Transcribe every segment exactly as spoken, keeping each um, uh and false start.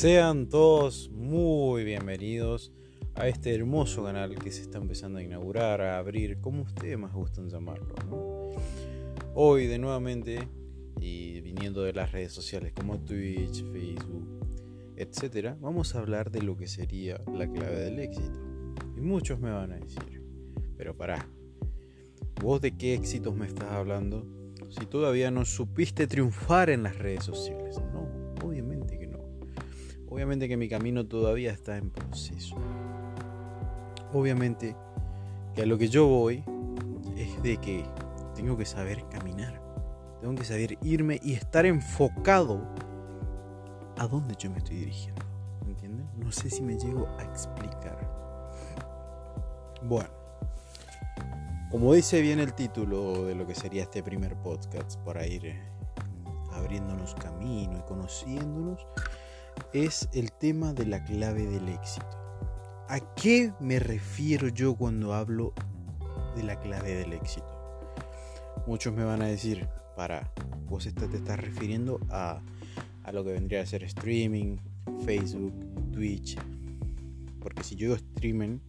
Sean todos muy bienvenidos a este hermoso canal que se está empezando a inaugurar, a abrir, como ustedes más gustan llamarlo, ¿no? Hoy de nuevamente, y viniendo de las redes sociales como Twitch, Facebook, etcétera, vamos a hablar de lo que sería la clave del éxito. Y muchos me van a decir, pero pará, ¿vos de qué éxitos me estás hablando si todavía no supiste triunfar en las redes sociales? No, obviamente que no. Obviamente que mi camino todavía está en proceso. Obviamente que a lo que yo voy es de que tengo que saber caminar, tengo que saber irme y estar enfocado a dónde yo me estoy dirigiendo. ¿Entienden? No sé si me llego a explicar. Bueno, como dice bien el título de lo que sería este primer podcast, para ir abriéndonos camino y conociéndonos, es el tema de la clave del éxito. ¿A qué me refiero yo cuando hablo de la clave del éxito? Muchos me van a decir, para, vos te estás refiriendo a, a lo que vendría a ser streaming, Facebook, Twitch, porque si yo streamen,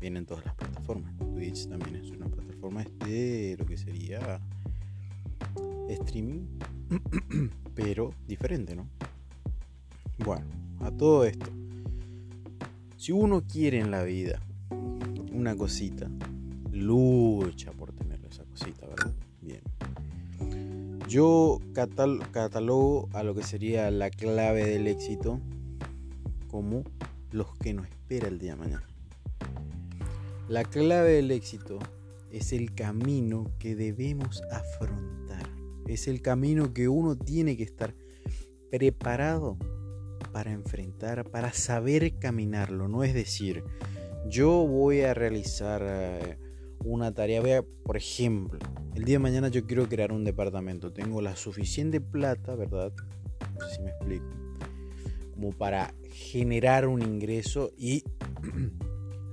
vienen todas las plataformas. Twitch también es una plataforma de lo que sería streaming, pero diferente, ¿no? Bueno, a todo esto, si uno quiere en la vida una cosita, lucha por tener esa cosita, ¿verdad? Bien. Yo catal- catalogo a lo que sería la clave del éxito como los que nos espera el día de mañana. La clave del éxito es el camino que debemos afrontar. Es el camino que uno tiene que estar preparado para enfrentar, para saber caminarlo. No es decir, yo voy a realizar una tarea, voy a, por ejemplo, el día de mañana yo quiero crear un departamento. Tengo la suficiente plata, ¿verdad? No sé si me explico. Como para generar un ingreso y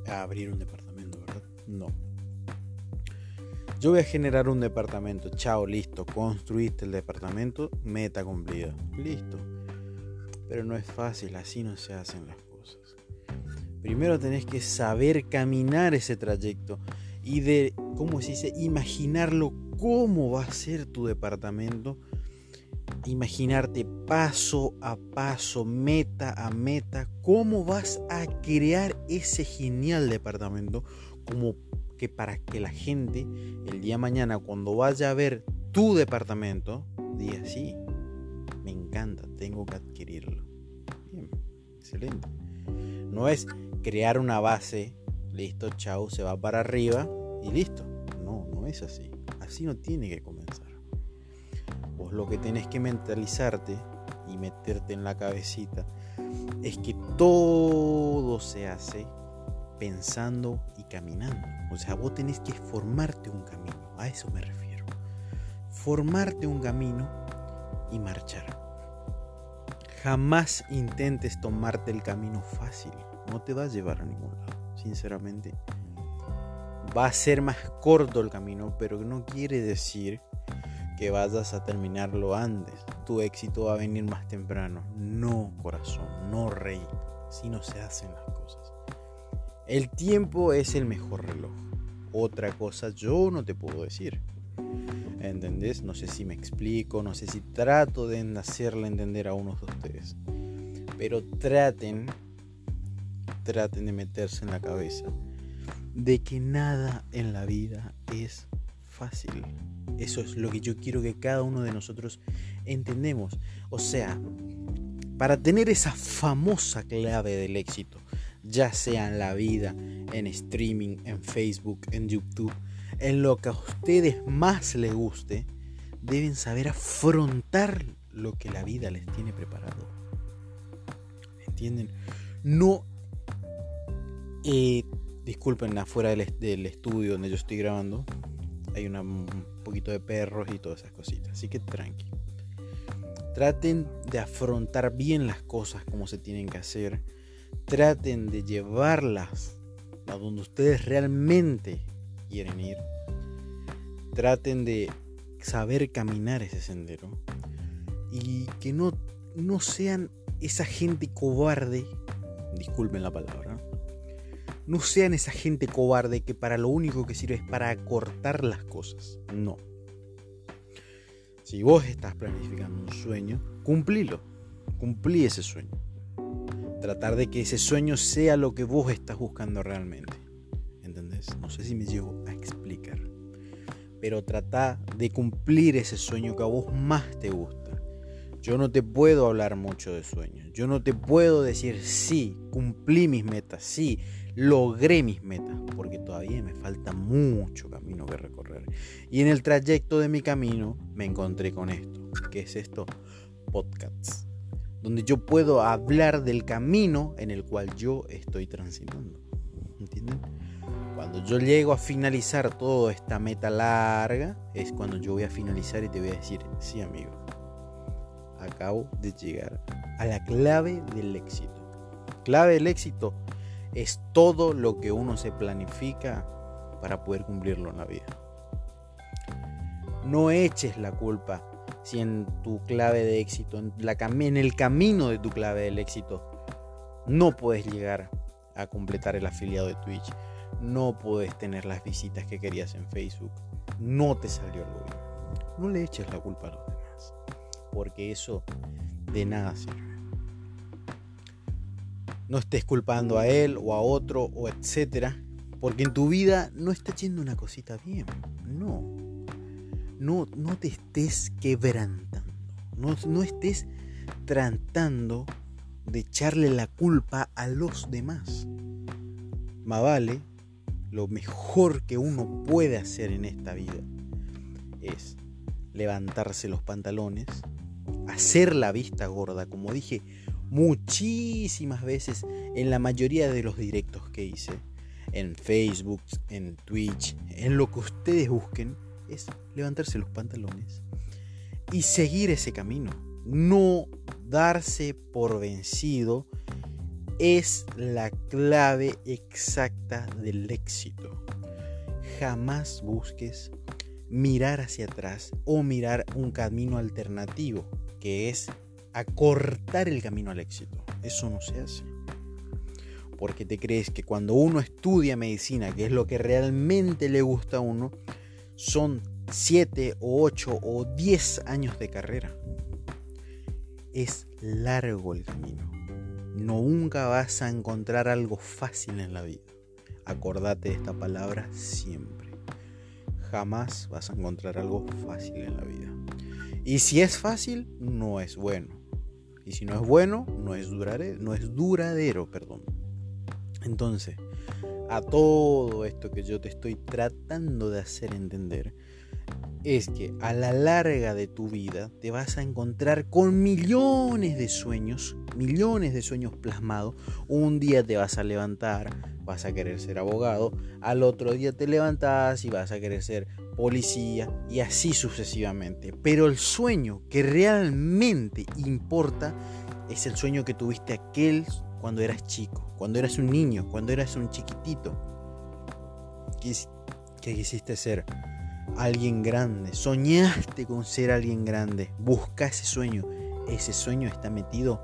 abrir un departamento. No. Yo voy a generar un departamento. Chao, listo. Construiste el departamento. Meta cumplida. Listo. Pero no es fácil. Así no se hacen las cosas. Primero tenés que saber caminar ese trayecto. Y de, ¿cómo se dice? Imaginarlo. ¿Cómo va a ser tu departamento? Imaginarte paso a paso, meta a meta. ¿Cómo vas a crear ese genial departamento? Como que para que la gente el día de mañana, cuando vaya a ver tu departamento, diga, sí, me encanta, tengo que adquirirlo. Bien, excelente. No es crear una base, listo, chau, se va para arriba y listo. No, no es así. Así no tiene que comenzar. Vos lo que tenés que mentalizarte y meterte en la cabecita es que todo se hace pensando y caminando. O sea, vos tenés que formarte un camino. A eso me refiero. Formarte un camino y marchar. Jamás intentes tomarte el camino fácil. No te va a llevar a ningún lado, sinceramente. Va a ser más corto el camino, pero no quiere decir que vayas a terminarlo antes. Tu éxito va a venir más temprano. No, corazón, no, rey. Si no se hacen las cosas. El tiempo es el mejor reloj. Otra cosa yo no te puedo decir. ¿Entendés? No sé si me explico, no sé si trato de hacerle entender a unos de ustedes. Pero traten, traten de meterse en la cabeza de que nada en la vida es fácil. Eso es lo que yo quiero que cada uno de nosotros entendemos. O sea, para tener esa famosa clave del éxito, ya sea en la vida, en streaming, en Facebook, en YouTube, en lo que a ustedes más les guste, deben saber afrontar lo que la vida les tiene preparado. ¿Entienden? No, eh, disculpen, afuera del, del estudio donde yo estoy grabando hay una, un poquito de perros y todas esas cositas, así que tranqui. Traten de afrontar bien las cosas como se tienen que hacer. Traten de llevarlas a donde ustedes realmente quieren ir. Traten de saber caminar ese sendero. Y que no, no sean esa gente cobarde, disculpen la palabra, no sean esa gente cobarde que para lo único que sirve es para acortar las cosas. No. Si vos estás planificando un sueño, cumplilo. Cumplí ese sueño. Tratar de que ese sueño sea lo que vos estás buscando realmente. ¿Entendés? No sé si me llevo a explicar. Pero trata de cumplir ese sueño que a vos más te gusta. Yo no te puedo hablar mucho de sueños. Yo no te puedo decir, sí, cumplí mis metas, sí, logré mis metas. Porque todavía me falta mucho camino que recorrer. Y en el trayecto de mi camino me encontré con esto. ¿Qué es esto? Podcasts. Donde yo puedo hablar del camino en el cual yo estoy transitando. ¿Entienden? Cuando yo llego a finalizar toda esta meta larga, es cuando yo voy a finalizar y te voy a decir, sí, amigo, acabo de llegar a la clave del éxito. Clave del éxito es todo lo que uno se planifica para poder cumplirlo en la vida. No eches la culpa si en tu clave de éxito, en, la cam- en el camino de tu clave del éxito, no puedes llegar a completar el afiliado de Twitch, no puedes tener las visitas que querías en Facebook, no te salió algo bien. No le eches la culpa a los demás, porque eso de nada sirve. No estés culpando a él o a otro o etcétera, porque en tu vida no está yendo una cosita bien, no. No, no te estés quebrantando, no, no estés tratando de echarle la culpa a los demás. Más vale, lo mejor que uno puede hacer en esta vida es levantarse los pantalones, hacer la vista gorda, como dije muchísimas veces en la mayoría de los directos que hice, en Facebook, en Twitch, en lo que ustedes busquen. Es levantarse los pantalones y seguir ese camino. No darse por vencido es la clave exacta del éxito. Jamás busques mirar hacia atrás o mirar un camino alternativo, que es acortar el camino al éxito. Eso no se hace. Porque te crees que cuando uno estudia medicina, que es lo que realmente le gusta a uno, son siete o ocho o diez años de carrera. Es largo el camino. Nunca vas a encontrar algo fácil en la vida. Acordate de esta palabra siempre. Jamás vas a encontrar algo fácil en la vida. Y si es fácil, no es bueno. Y si no es bueno, no es duradero, no es duradero, perdón. Entonces, a todo esto que yo te estoy tratando de hacer entender es que a la larga de tu vida te vas a encontrar con millones de sueños, millones de sueños plasmados. Un día te vas a levantar, vas a querer ser abogado, al otro día te levantás y vas a querer ser policía y así sucesivamente. Pero el sueño que realmente importa es el sueño que tuviste aquel cuando eras chico, cuando eras un niño, cuando eras un chiquitito, que quisiste ser alguien grande, soñaste con ser alguien grande, busca ese sueño, ese sueño está metido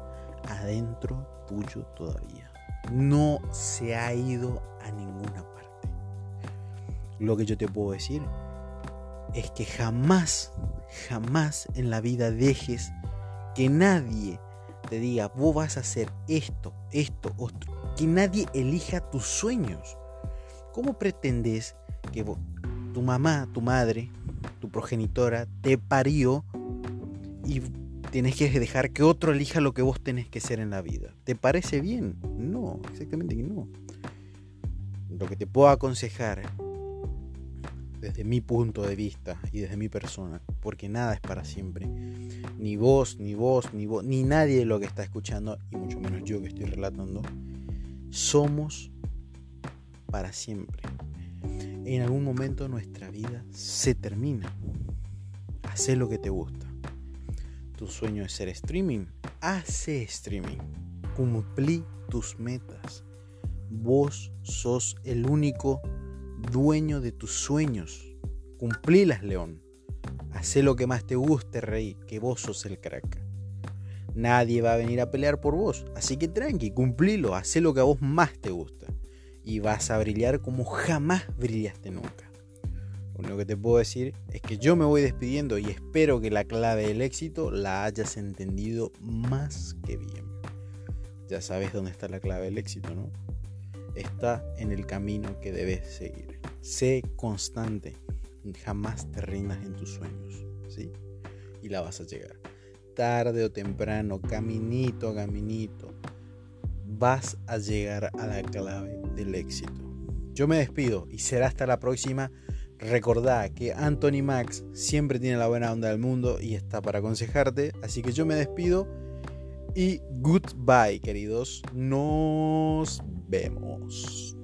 adentro tuyo todavía, no se ha ido a ninguna parte. Lo que yo te puedo decir es que jamás, jamás en la vida dejes que nadie te diga, vos vas a hacer esto, esto, otro. Que nadie elija tus sueños. ¿Cómo pretendés que vos, tu mamá, tu madre, tu progenitora te parió y tenés que dejar que otro elija lo que vos tenés que ser en la vida? ¿Te parece bien? No, exactamente que no. Lo que te puedo aconsejar desde mi punto de vista y desde mi persona, porque nada es para siempre, ni vos, ni vos, ni vos, ni nadie de lo que está escuchando, y mucho menos yo que estoy relatando, somos para siempre. En algún momento nuestra vida se termina. Hacé lo que te gusta. Tu sueño es ser streaming, hace streaming, cumplí tus metas. Vos sos el único dueño de tus sueños. Cumplilas, León. Hacé lo que más te guste, Rey, que vos sos el crack. nadie va a venir a pelear por vos. Así que tranqui, cumplilo, hacé lo que a vos más te gusta. Y vas a brillar como jamás brillaste nunca. Lo único que te puedo decir es que yo me voy despidiendo y espero que la clave del éxito la hayas entendido más que bien. Ya sabes dónde está la clave del éxito, ¿no? Está en el camino que debes seguir. Sé constante. Jamás te rindas en tus sueños, ¿sí? Y la vas a llegar. Tarde o temprano, caminito a caminito, vas a llegar a la clave del éxito. Yo me despido y será hasta la próxima. Recordá que Anthony Max siempre tiene la buena onda del mundo y está para aconsejarte. Así que yo me despido y goodbye, queridos. Nos vemos.